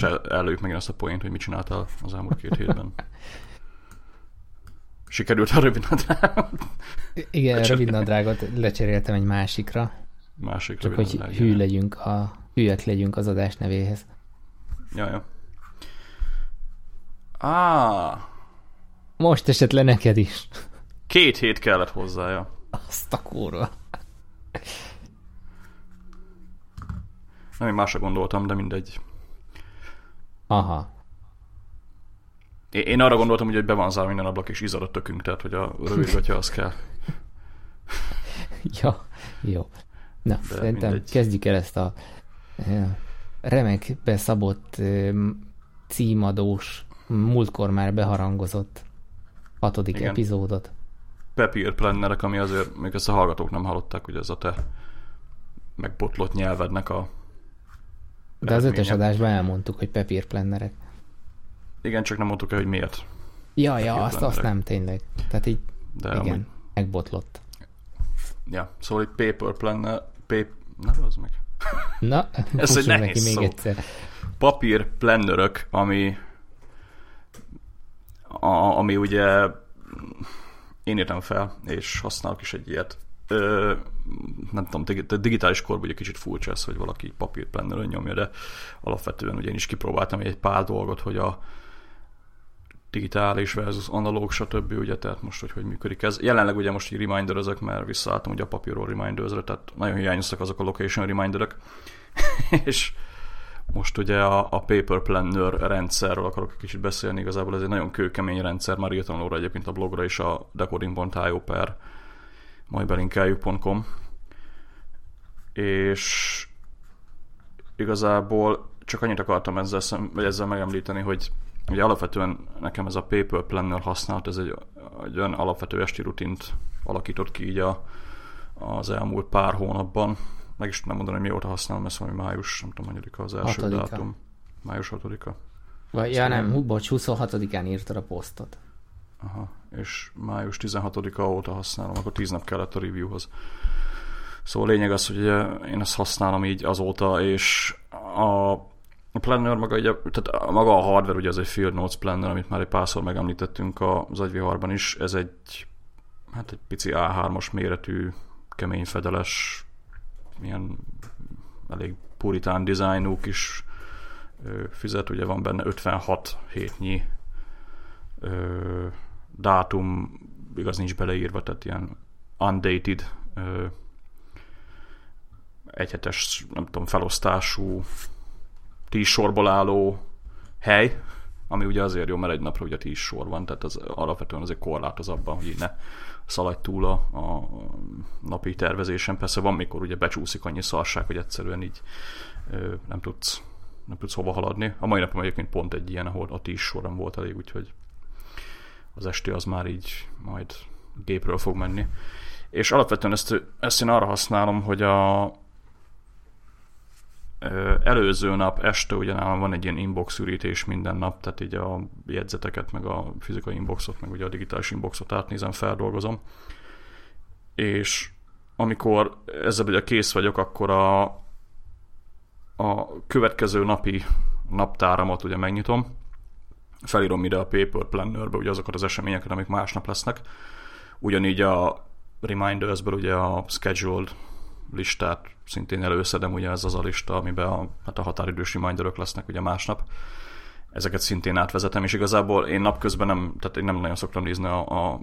most előjük megint azt a poént, hogy mit csináltál az elmúlt két hétben. Sikerült a rövidnadrágot? Igen, a rövidnadrágot lecseréltem egy másikra. Másik csak hogy hülyek legyünk az adás nevéhez. Jajjaj. Most esett le neked is. 2 hét kellett hozzája. Azt a kurva. Nem, én másra gondoltam, de mindegy. Aha. Én arra gondoltam, hogy be van zárva minden ablak, és izad a tökünk, tehát hogy a rövidgatja az kell. Ja, jó. Na, de szerintem mindegy. Kezdjük el ezt a remekbe szabott címadós, múltkor már beharangozott 6. Igen. epizódot. Papier Plannerek, ami azért még ezt a hallgatók nem hallották, hogy ez a te megbotlott nyelvednek a de az 5-ös adásban elmondtuk, hogy Papier Plannerek. Igen, csak nem mondtuk el, hogy miért. Ja, azt nem tényleg. Tehát így, de igen, amúgy... megbotlott. Ja, szóval egy Paper Planner... Na, az meg. Na, ez egy nehéz szó. Még egyszer. Papier Plannerök, ami ugye én írtam fel, és használok is egy ilyet. Nem tudom, digitális korban ugye kicsit furcsa ez, hogy valaki Papier Plannerön nyomja, de alapvetően ugye én is kipróbáltam egy pár dolgot, hogy a digitális versus analóg, stb. Ugye, tehát most, hogy működik ez. Jelenleg ugye most így reminderezek, mert visszaálltam ugye a papírról reminderzre, tehát nagyon hiányoztak azok a location reminderek, és most ugye a Paper Planner rendszerről akarok egy kicsit beszélni, igazából ez egy nagyon kőkemény rendszer, már írtam róla egyébként a blogra is, a decoding.io per majd belinkeljük.com, és igazából csak annyit akartam ezzel megemlíteni, hogy ugye alapvetően nekem ez a Paper Planner használat, ez egy olyan alapvető esti rutint alakított ki így az elmúlt pár hónapban. Meg is nem mondani, hogy mióta használom, ez valami május, nem tudom, hogy az első dátum. Május 6-a. Ja nem, bocs, 26-án írtad a posztot. Aha, és május 16-a óta használom, akkor 10 nap kellett a reviewhoz. Szóval lényeg az, hogy én ezt használom így azóta, és a Planner maga, tehát maga a hardware, ugye ez egy Field Notes Planner, amit már egy párszor megemlítettünk az agyviharban is, ez egy pici A3-as méretű, keményfedeles, ilyen elég puritán dizájnú kis füzet, ugye van benne 56 hétnyi dátum, igaz nincs beleírva, tehát ilyen undated, egyhetes, nem tudom, felosztású, 10 sorból álló hely, ami ugye azért jó, mert egy napra ugye 10 sor van, tehát az alapvetően azért korlátoz abban, hogy ne szaladj túl a napi tervezésen. Persze van, mikor ugye becsúszik annyi szarság, hogy egyszerűen így nem tudsz hova haladni. A mai napon egyébként pont egy ilyen, ahol a 10 soron volt elég, úgyhogy az esti az már így majd gépről fog menni. És alapvetően ezt én arra használom, hogy a előző nap este ugye nálam van egy ilyen inbox ürítés minden nap, tehát így a jegyzeteket, meg a fizikai inboxot, meg ugye a digitális inboxot átnézem, feldolgozom. És amikor ezzel ugye kész vagyok, akkor a következő napi naptáramat ugye megnyitom, felírom ide a Paper Plannerbe ugye azokat az eseményeket, amik másnap lesznek. Ugyanígy a Remindersből ugye a scheduled listát szintén előszedem, ugye ez az a lista, amiben a határidős reminderök lesznek ugye másnap. Ezeket szintén átvezetem, és igazából én napközben nem nagyon szoktam nézni a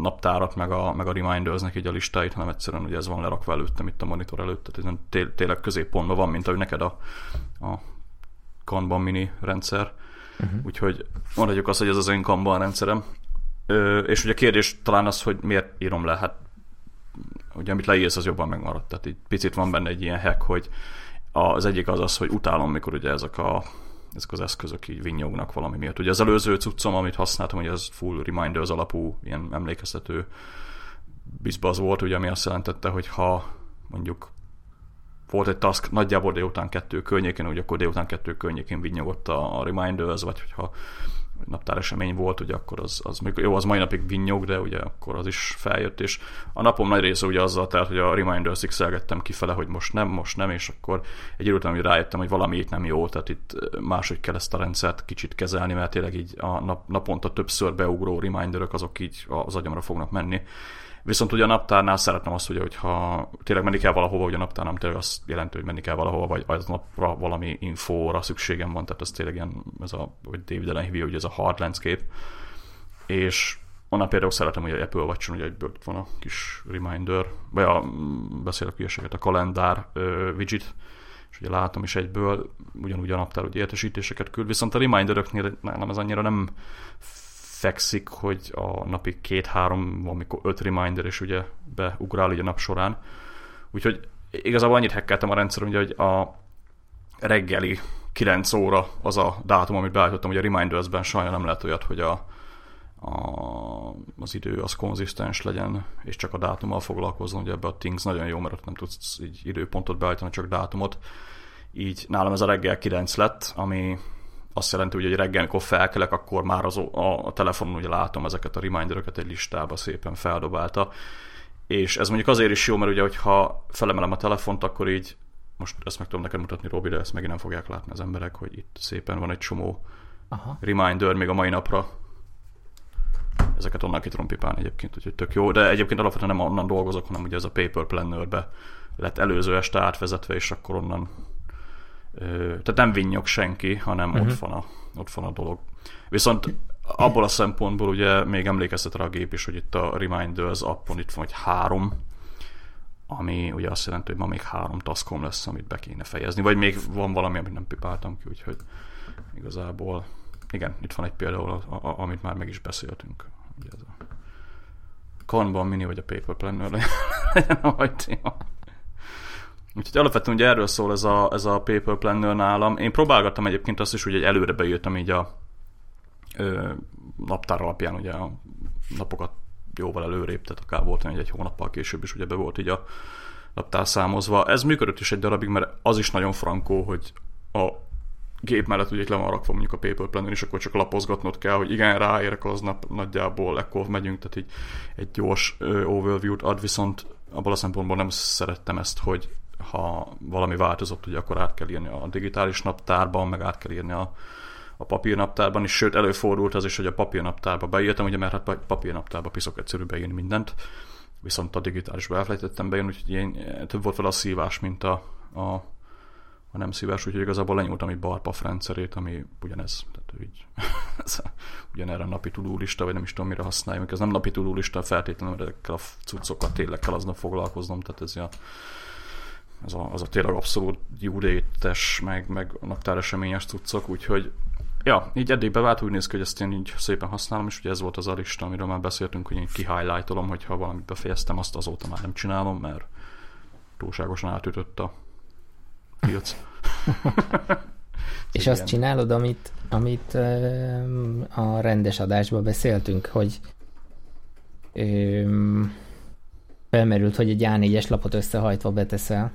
naptárat, meg a remindersnek így a listáit, hanem egyszerűen ugye ez van lerakva előttem itt a monitor előtt, tehát tényleg középpontban van, mint ahogy neked a Kanban mini rendszer. Uh-huh. Úgyhogy mondhatjuk azt, hogy ez az én Kanban rendszerem. És ugye a kérdés talán az, hogy miért írom le, hát ugye amit leírsz, az jobban megmaradt. Tehát így picit van benne egy ilyen hack, hogy az egyik az, hogy utálom, mikor ugye ezek az eszközök így vinnyognak valami miatt. Ugye az előző cuccom, amit használtam, hogy ez full reminders alapú, ilyen emlékeztető bizbaz volt, ugye ami azt jelentette, hogy ha mondjuk volt egy task nagyjából délután 2 környékén, úgy akkor délután 2 környékén vinnyogott a Reminders, vagy hogyha naptár esemény volt, ugye akkor az jó, az mai napig vinnyog, de ugye akkor az is feljött, és a napom nagy része ugye azzal telt, hogy a Reminders-ig szelgettem kifele, hogy most nem, és akkor egy idő után úgy rájöttem, hogy valami itt nem jó, tehát itt máshogy kell ezt a rendszert kicsit kezelni, mert tényleg így a naponta többször beugró reminderök, azok így az agyamra fognak menni. Viszont ugye a naptárnál szeretném azt, hogy ha tényleg menni kell valahova, ugye a naptárnál tényleg azt jelenti, hogy menni kell valahova, vagy az napra valami infóra szükségem van, tehát ez tényleg ilyen, ez a, hogy David Allen hívja, ugye ez a hard landscape, és onnan például szeretem, hogy a Apple Watch-on ugye egyből van a kis reminder, vagy a kalendár widget, és ugye látom is egyből, ugyanúgy a naptár ugye értesítéseket küld, viszont a reminderöknél nálam ez annyira nem fekszik, hogy a napi 2-3, valamikor 5 reminder, és ugye beugrál ugye a nap során. Úgyhogy igazából annyit hekkeltem a rendszerem, ugye, hogy a reggeli 9 óra az a dátum, amit beállítottam, hogy a Reminders-ben sajnálom nem lehet olyat, hogy az idő az konzisztens legyen, és csak a dátummal foglalkozzon, ugye ebbe a Things nagyon jó, mert nem tudsz így időpontot beállítani, csak dátumot. Így nálam ez a reggel 9 lett, ami azt jelenti, hogy reggel, amikor felkelek, akkor már a telefonon ugye látom ezeket a reminderöket, egy listába szépen feldobálta. És ez mondjuk azért is jó, mert ugye, hogyha felemelem a telefont, akkor így, most ezt meg tudom neked mutatni, Robi, de ezt megint nem fogják látni az emberek, hogy itt szépen van egy csomó reminder még a mai napra. Ezeket onnan ki tudom pipálni egyébként, úgyhogy tök jó. De egyébként alapvetően nem onnan dolgozok, hanem ugye ez a Paper Planner-be lett előző este átvezetve, és akkor onnan... Tehát nem vinnyog senki, hanem ott van a dolog. Viszont abból a szempontból ugye még emlékeztet rá a gép is, hogy itt a Reminders appon itt van, hogy 3, ami ugye azt jelenti, hogy ma még 3 taskom lesz, amit be kéne fejezni, vagy még van valami, amit nem pipáltam ki, úgyhogy igazából igen, itt van egy például, amit már meg is beszéltünk. Ugye ez a Kanban mini, vagy a Paper Planner legyen a mai téma. Úgyhogy alapvetően ugye erről szól ez a Paper Planner nálam. Én próbálgattam egyébként azt is, hogy előre beírtam így a naptár alapján, ugye a napokat jóval előrébb, tehát akár volt egy hónappal később is ugye be volt így a naptár számozva. Ez működött is egy darabig, mert az is nagyon frankó, hogy a gép mellett ugye le van rakva mondjuk a Paper Planner, és akkor csak lapozgatnod kell, hogy igen, ráérek aznap, nagyjából ekkor megyünk, tehát így egy gyors overview-t ad, viszont abban a szempontból nem szerettem ezt, hogy ha valami változott, ugye akkor át kell írni a digitális naptárban, meg át kell írni a papírnaptárban is, sőt előfordult az is, hogy a papírnaptárba beírtam, ugye mert hát papírnaptárba piszok egyszerű beírni mindent, viszont a digitálisba elfelejtettem beírni, úgyhogy ilyen, több volt vele a szívás, mint a nem szívás, úgyhogy igazából lenyúltam egy barpaf rendszerét, ami ugyanez, tehát így ugyanerre a napi to-do lista, vagy nem is tudom mire használjuk, ez nem napi to-do lista feltétlenül, mert ezekkel a cuccokkal tényleg kell aznap foglalkoznom, tehát ez ilyen az a tényleg abszolút júdétes, meg naptáreseményes cuccok, úgyhogy ja, így eddig bevált, úgy néz ki, hogy ezt én így szépen használom, és ugye ez volt az a lista, amiről már beszéltünk, hogy én kihighlightolom, hogyha valamit befejeztem, azt azóta már nem csinálom, mert túlságosan átütött a piac. És igen. Azt csinálod, amit a rendes adásban beszéltünk, hogy felmerült, hogy egy A4-es lapot összehajtva beteszel?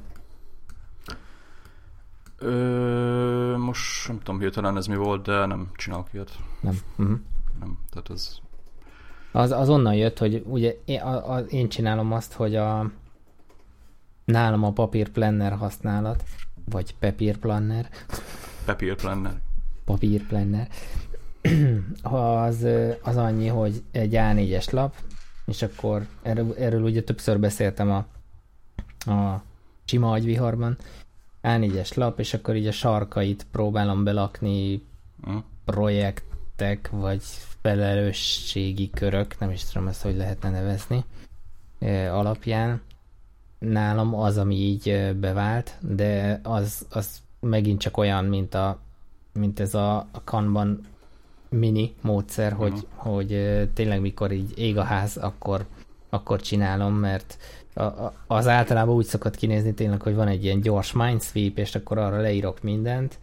Most nem tudom, hirtelen ez mi volt, de nem csinálok ilyet. Nem. Uh-huh. Nem, tehát ez... Az onnan jött, hogy ugye én csinálom azt, hogy nálam a papírplanner használat, vagy papírplanner. Papírplanner. Az annyi, hogy egy A4-es lap, és akkor erről ugye többször beszéltem a sima agyviharban, A4-es lap, és akkor így a sarkait próbálom belakni projektek, vagy felelősségi körök, nem is tudom ezt, hogy lehetne nevezni, alapján. Nálam az, ami így bevált, de az megint csak olyan, mint ez a Kanban mini módszer, hogy tényleg mikor így ég a ház, akkor csinálom, mert az általában úgy szokott kinézni tényleg, hogy van egy ilyen gyors mindsweep, és akkor arra leírok mindent.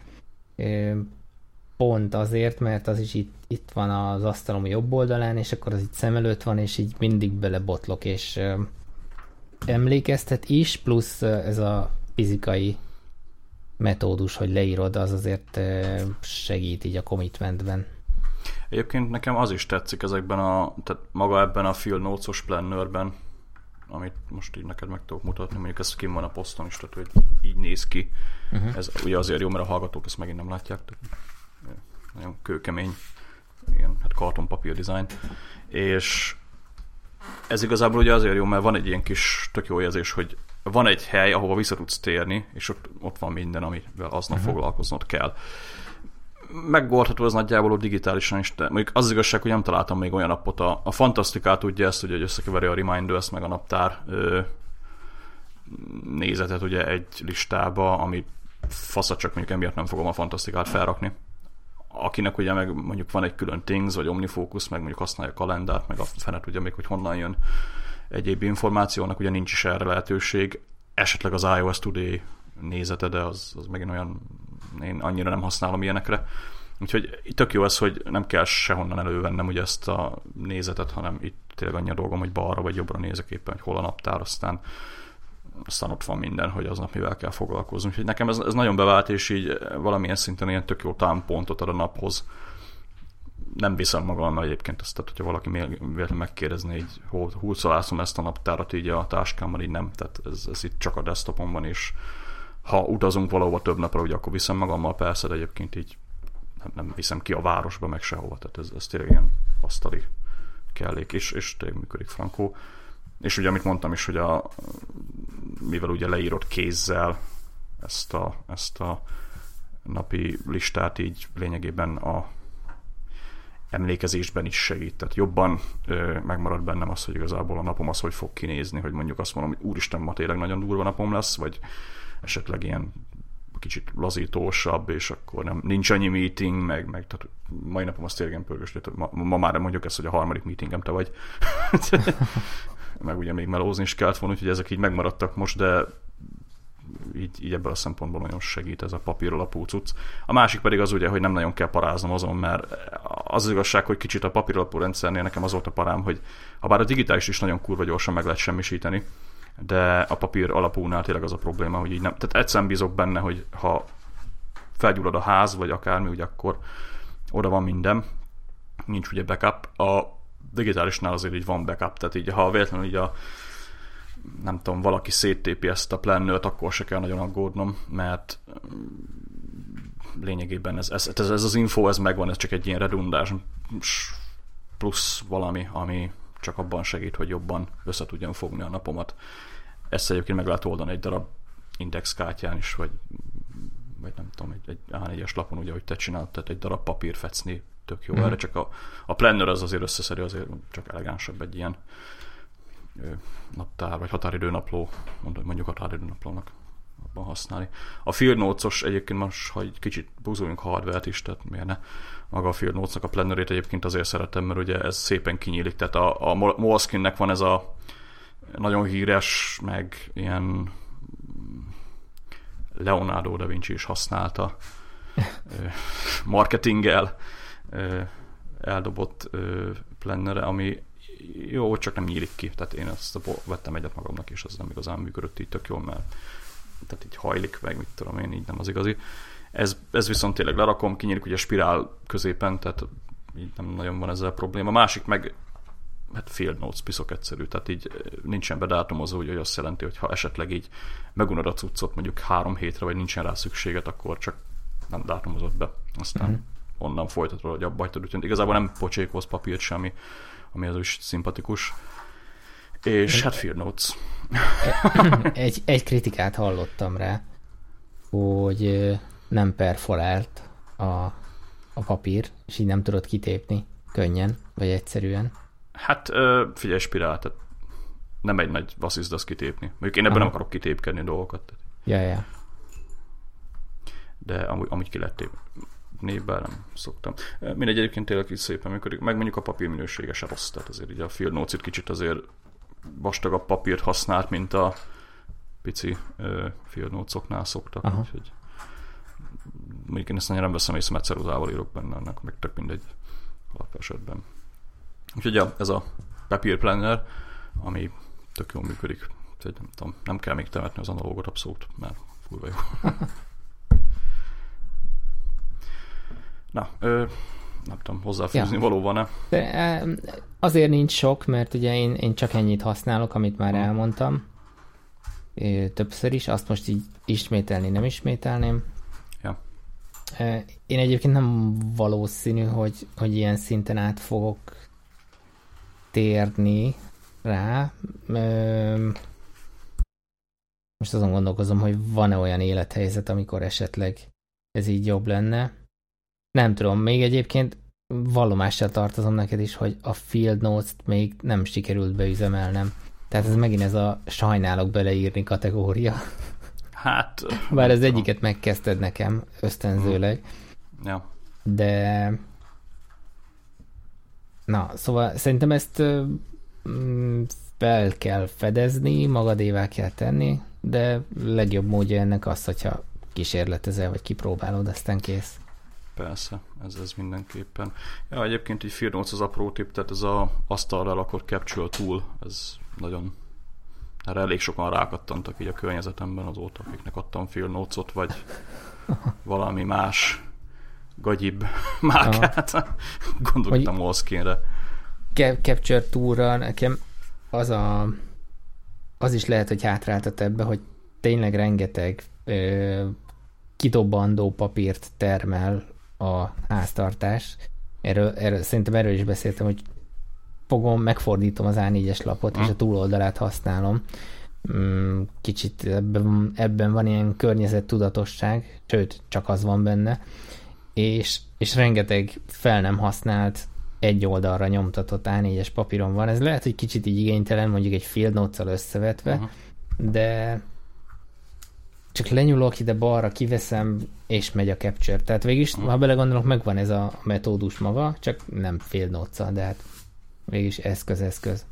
Pont azért, mert az is itt van az asztalom jobb oldalán, és akkor az itt szem előtt van, és így mindig belebotlok, és emlékeztet is, plusz ez a fizikai metódus, hogy leírod, az azért segít így a commitmentben. Egyébként nekem az is tetszik ezekben a, tehát maga ebben a Field Notes-os plannerben, amit most így neked meg tudok mutatni, mondjuk ez kim van a poszton is, tehát hogy így néz ki. Uh-huh. Ez ugye azért jó, mert a hallgatók ezt megint nem látják. Nagyon kőkemény, ilyen hát kartonpapír design. És ez igazából ugye azért jó, mert van egy ilyen kis tök jó érzés, hogy van egy hely, ahova vissza tudsz térni, és ott van minden, amivel aznap uh-huh. foglalkoznod kell. Megoldható ez nagyjából digitálisan is, de mondjuk az igazság, hogy nem találtam még olyan appot. A Fantasztikát tudja ezt, ugye, hogy összekeveri a Reminders, meg a naptár nézetet ugye egy listába, ami faszat, csak mondjuk emiatt nem fogom a Fantasztikát felrakni. Akinek ugye meg mondjuk van egy külön Things, vagy Omnifocus, meg mondjuk használja a kalendárt, meg a fenet ugye még, hogy honnan jön egyéb információnak, ugye nincs is erre lehetőség. Esetleg az iOS Today nézete, de az megint olyan, én annyira nem használom ilyenekre. Úgyhogy tök jó ez, hogy nem kell sehonnan elővennem ugye ezt a nézetet, hanem itt tényleg annyi a dolgom, hogy balra vagy jobbra nézek éppen, hogy hol a naptár, aztán ott van minden, hogy aznap mivel kell foglalkozni. Úgyhogy nekem ez nagyon bevált, és így valamilyen szinten ilyen tök jó támpontot ad a naphoz. Nem viszem magammal egyébként ezt, tehát hogyha valaki véletlenül megkérdezné, így hurcolászom ezt a naptárat így a táskámmal, így nem, tehát ez itt csak a desktopon van, és ha utazunk valahova több napra, ugye akkor viszem magammal, persze, de egyébként így nem viszem ki a városba, meg sehova, tehát ez tényleg ilyen asztali kellék, és tényleg működik frankó. És ugye amit mondtam is, hogy mivel ugye leírod kézzel ezt a napi listát, így lényegében a emlékezésben is segít. Tehát jobban megmarad bennem az, hogy igazából a napom az, hogy fog kinézni, hogy mondjuk azt mondom, hogy úristen, ma tényleg nagyon durva napom lesz, vagy esetleg ilyen kicsit lazítósabb, és akkor nincs annyi meeting, meg tehát mai napom az tényleg pörgős, ma már mondjuk ezt, hogy a harmadik meetingem te vagy. Meg ugye még melózni is kellett volna, úgyhogy ezek így megmaradtak most, de így ebből a szempontból nagyon segít ez a papír alapú cucc. A másik pedig az ugye, hogy nem nagyon kell paráznom azon, mert az igazság, hogy kicsit a papír alapú rendszernél nekem az volt a parám, hogy habár a digitális is nagyon kurva gyorsan meg lehet semmisíteni, de a papír alapúnál tényleg az a probléma, hogy így nem, tehát egyszerűen bízok benne, hogy ha felgyullad a ház, vagy akármi, ugye akkor oda van minden, nincs ugye backup. A digitálisnál azért így van backup, tehát így ha véletlenül így nem tudom, valaki széttépi ezt a plannert, akkor se kell nagyon aggódnom, mert lényegében ez az info, ez megvan, ez csak egy ilyen redundás plusz valami, ami csak abban segít, hogy jobban össze tudjam fogni a napomat. Ezt egyébként meg lehet oldani egy darab indexkártyán is, vagy nem tudom, egy A4-es lapon, ugye, hogy te csinálod, tehát egy darab papír fecni tök jó. Erre csak a planner az azért összeszerű, azért csak elegánsabb egy ilyen naptár, vagy határidőnapló, mondjuk határidőnaplónak abban használni. A Field Notes-os egyébként most, ha egy kicsit búzuljunk hardware-t is, tehát miért ne? Maga a Field Notes-nak a plannerét egyébként azért szeretem, mert ugye ez szépen kinyílik, tehát a Moleskine-nek van ez a nagyon híres, meg ilyen Leonardo da Vinci is használta marketinggel eldobott plannere, ami jó, csak nem nyílik ki. Tehát én ezt vettem egyet magamnak, és ez nem igazán működött így tök jól, mert tehát így hajlik meg, mit tudom én, így nem az igazi. Ez viszont tényleg lerakom, kinyílik ugye spirál középen, tehát így nem nagyon van ezzel probléma. A másik meg, hát Field Notes piszok egyszerű, tehát így nincsen bedátumozó, hogy azt jelenti, hogy ha esetleg így megunod a cuccot mondjuk 3 hétre, vagy nincsen rá szükséged, akkor csak nem dátumozott be. Aztán onnan folytatod, hogy abba hagytad, úgyhogy igazából nem pocsékolsz papírt semmi, ami az is szimpatikus. És hát Field Notes. Egy kritikát hallottam rá, hogy nem perforált a papír, és így nem tudod kitépni könnyen, vagy egyszerűen. Hát figyelj, spirál, tehát nem egy nagy vasszizd az kitépni. Mondjuk én ebben nem akarok kitépkedni dolgokat. Ja. De amúgy ki lehet tépni, bár nem szoktam. Mindegy, egyébként tényleg így szépen működik. Meg mondjuk a papír minősége se rossz, tehát azért így a Field Notes-it kicsit azért vastagabb papírt használt, mint a pici Field Notes-oknál szoktak. Úgyhogy mondjuk én ezt nagyon nem veszem észre, mert ceruzával írok benne, annak meg tök mindegy alapesetben. Úgyhogy ez a papír planner, ami tök jól működik. Úgyhogy nem tudom, nem kell még temetni az analóg adapszót, mert fújva jó. Na, nem tudom, hozzáfűzni való van-e? Azért nincs sok, mert ugye én csak ennyit használok, amit már elmondtam többször is, azt most így ismételni nem ismételném. Ja. Én egyébként nem valószínű, hogy ilyen szinten át fogok térni rá. Most azon gondolkozom, hogy van-e olyan élethelyzet, amikor esetleg ez így jobb lenne. Nem tudom, még egyébként vallomással tartozom neked is, hogy a Field Notes-t még nem sikerült beüzemelnem. Tehát ez megint ez a sajnálok beleírni kategória. Hát... Bár az egyiket megkezdted nekem ösztönzőleg. Ja. De... Na, szóval szerintem ezt fel kell fedezni, magadévá kell tenni, de legjobb módja ennek az, hogyha kísérletezel, vagy kipróbálod, aztán kész. Persze, ez mindenképpen. Ja, egyébként így Field Notes az apró tipp, tehát ez az asztalra rakott Capture Tool, ez nagyon... Erre elég sokan rákattantak így a környezetemben azóta, akiknek adtam Field Notes-ot, vagy valami más gagyibb márkát. Gondoltam Moleskine-re. Capture Tool-ra nekem az is lehet, hogy hátráltat ebbe, hogy tényleg rengeteg kidobandó papírt termel a háztartás. Erről szerintem erről is beszéltem, hogy fogom, megfordítom az A4-es lapot, és a túloldalát használom. Kicsit ebben van ilyen környezettudatosság, sőt, csak az van benne, és rengeteg fel nem használt, egy oldalra nyomtatott A4-es papíron van. Ez lehet, hogy kicsit így igénytelen, mondjuk egy Field Notes-szal összevetve, de csak lenyúlok ide balra, kiveszem, és megy a capture. Tehát végülis, ha belegondolok, megvan ez a metódus maga, csak nem Field Notes-szal, de hát mégis eszköz.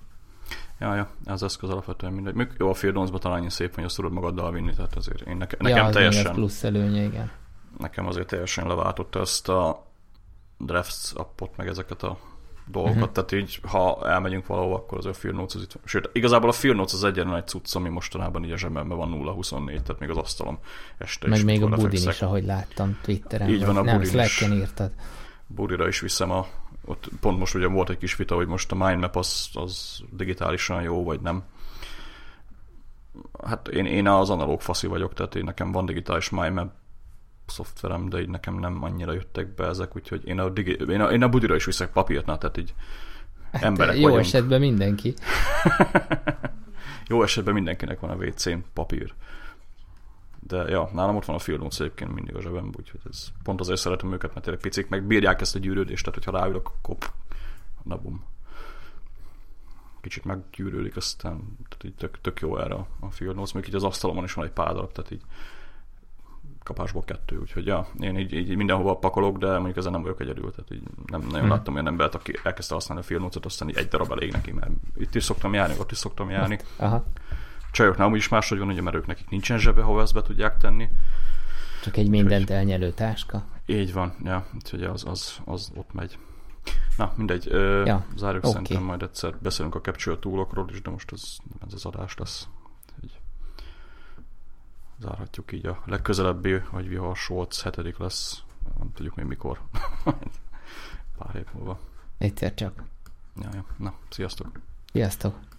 Ja, az eszköz alapvetően mindegy. Még jó, a Field Notes-ba talán annyi szép, hogy azt tudod magaddal vinni, tehát azért én nekem az teljesen... plusz előnye, igen. Nekem azért teljesen leváltotta ezt a Drafts appot, meg ezeket a dolgokat, tehát így, ha elmegyünk valahova, akkor az a Field Notes az itt... Sőt, igazából a Field Notes az egyetlen egy cucc, ami mostanában így a zsebemben van 0-24, tehát még az asztalom este meg is. Meg még a budin is, ahogy láttam Twitteren. Így van, a budin is. Nem, Slacken írtad. Budira is viszem a... Ott pont most ugye volt egy kis vita, hogy most a mindmap az digitálisan jó, vagy nem. Hát én az analóg faszi vagyok, tehát én nekem van digitális mindmap szoftverem, de így nekem nem annyira jöttek be ezek, úgyhogy én a budira is viszek papírt, tehát így hát emberek jó vagyunk. Esetben mindenki. Jó esetben mindenkinek van a WC-n papír. De ja, nálam ott van a Field Notes egyébként mindig a zsebemben, úgyhogy ez pont azért szeretem őket, mert tényleg picik, meg bírják ezt a gyűrődést, tehát hogyha ráülök, akkor na bum. Kicsit meggyűrődik, aztán tehát így tök jó erre a Field Notes, még így az asztalomon is van egy pár darab, tehát így kapásból 2, úgyhogy ja, én így mindenhova pakolok, de mondjuk ezen nem vagyok egyedül, tehát így nem nagyon láttam olyan embert, aki elkezdte használni a Field Notes-ot, aztán így egy darab elég neki, mert itt is szoktam járni, ott is szoktam járni. Aha. Csajoknál úgyis máshogy van, ugye, mert ők nekik nincsen zsebe, hova ezt be tudják tenni. Csak egy mindent elnyelő táska. Így van, ja, úgyhogy az ott megy. Na, mindegy, zárjuk, szerintem majd egyszer beszélünk a Capture Toolokról is, de most ez az adás lesz. Így. Zárhatjuk így a legközelebbi, hogy Vihar Solc 7. lesz, nem tudjuk még mikor. Pár év múlva. Egyszer csak. Ja. Na, sziasztok!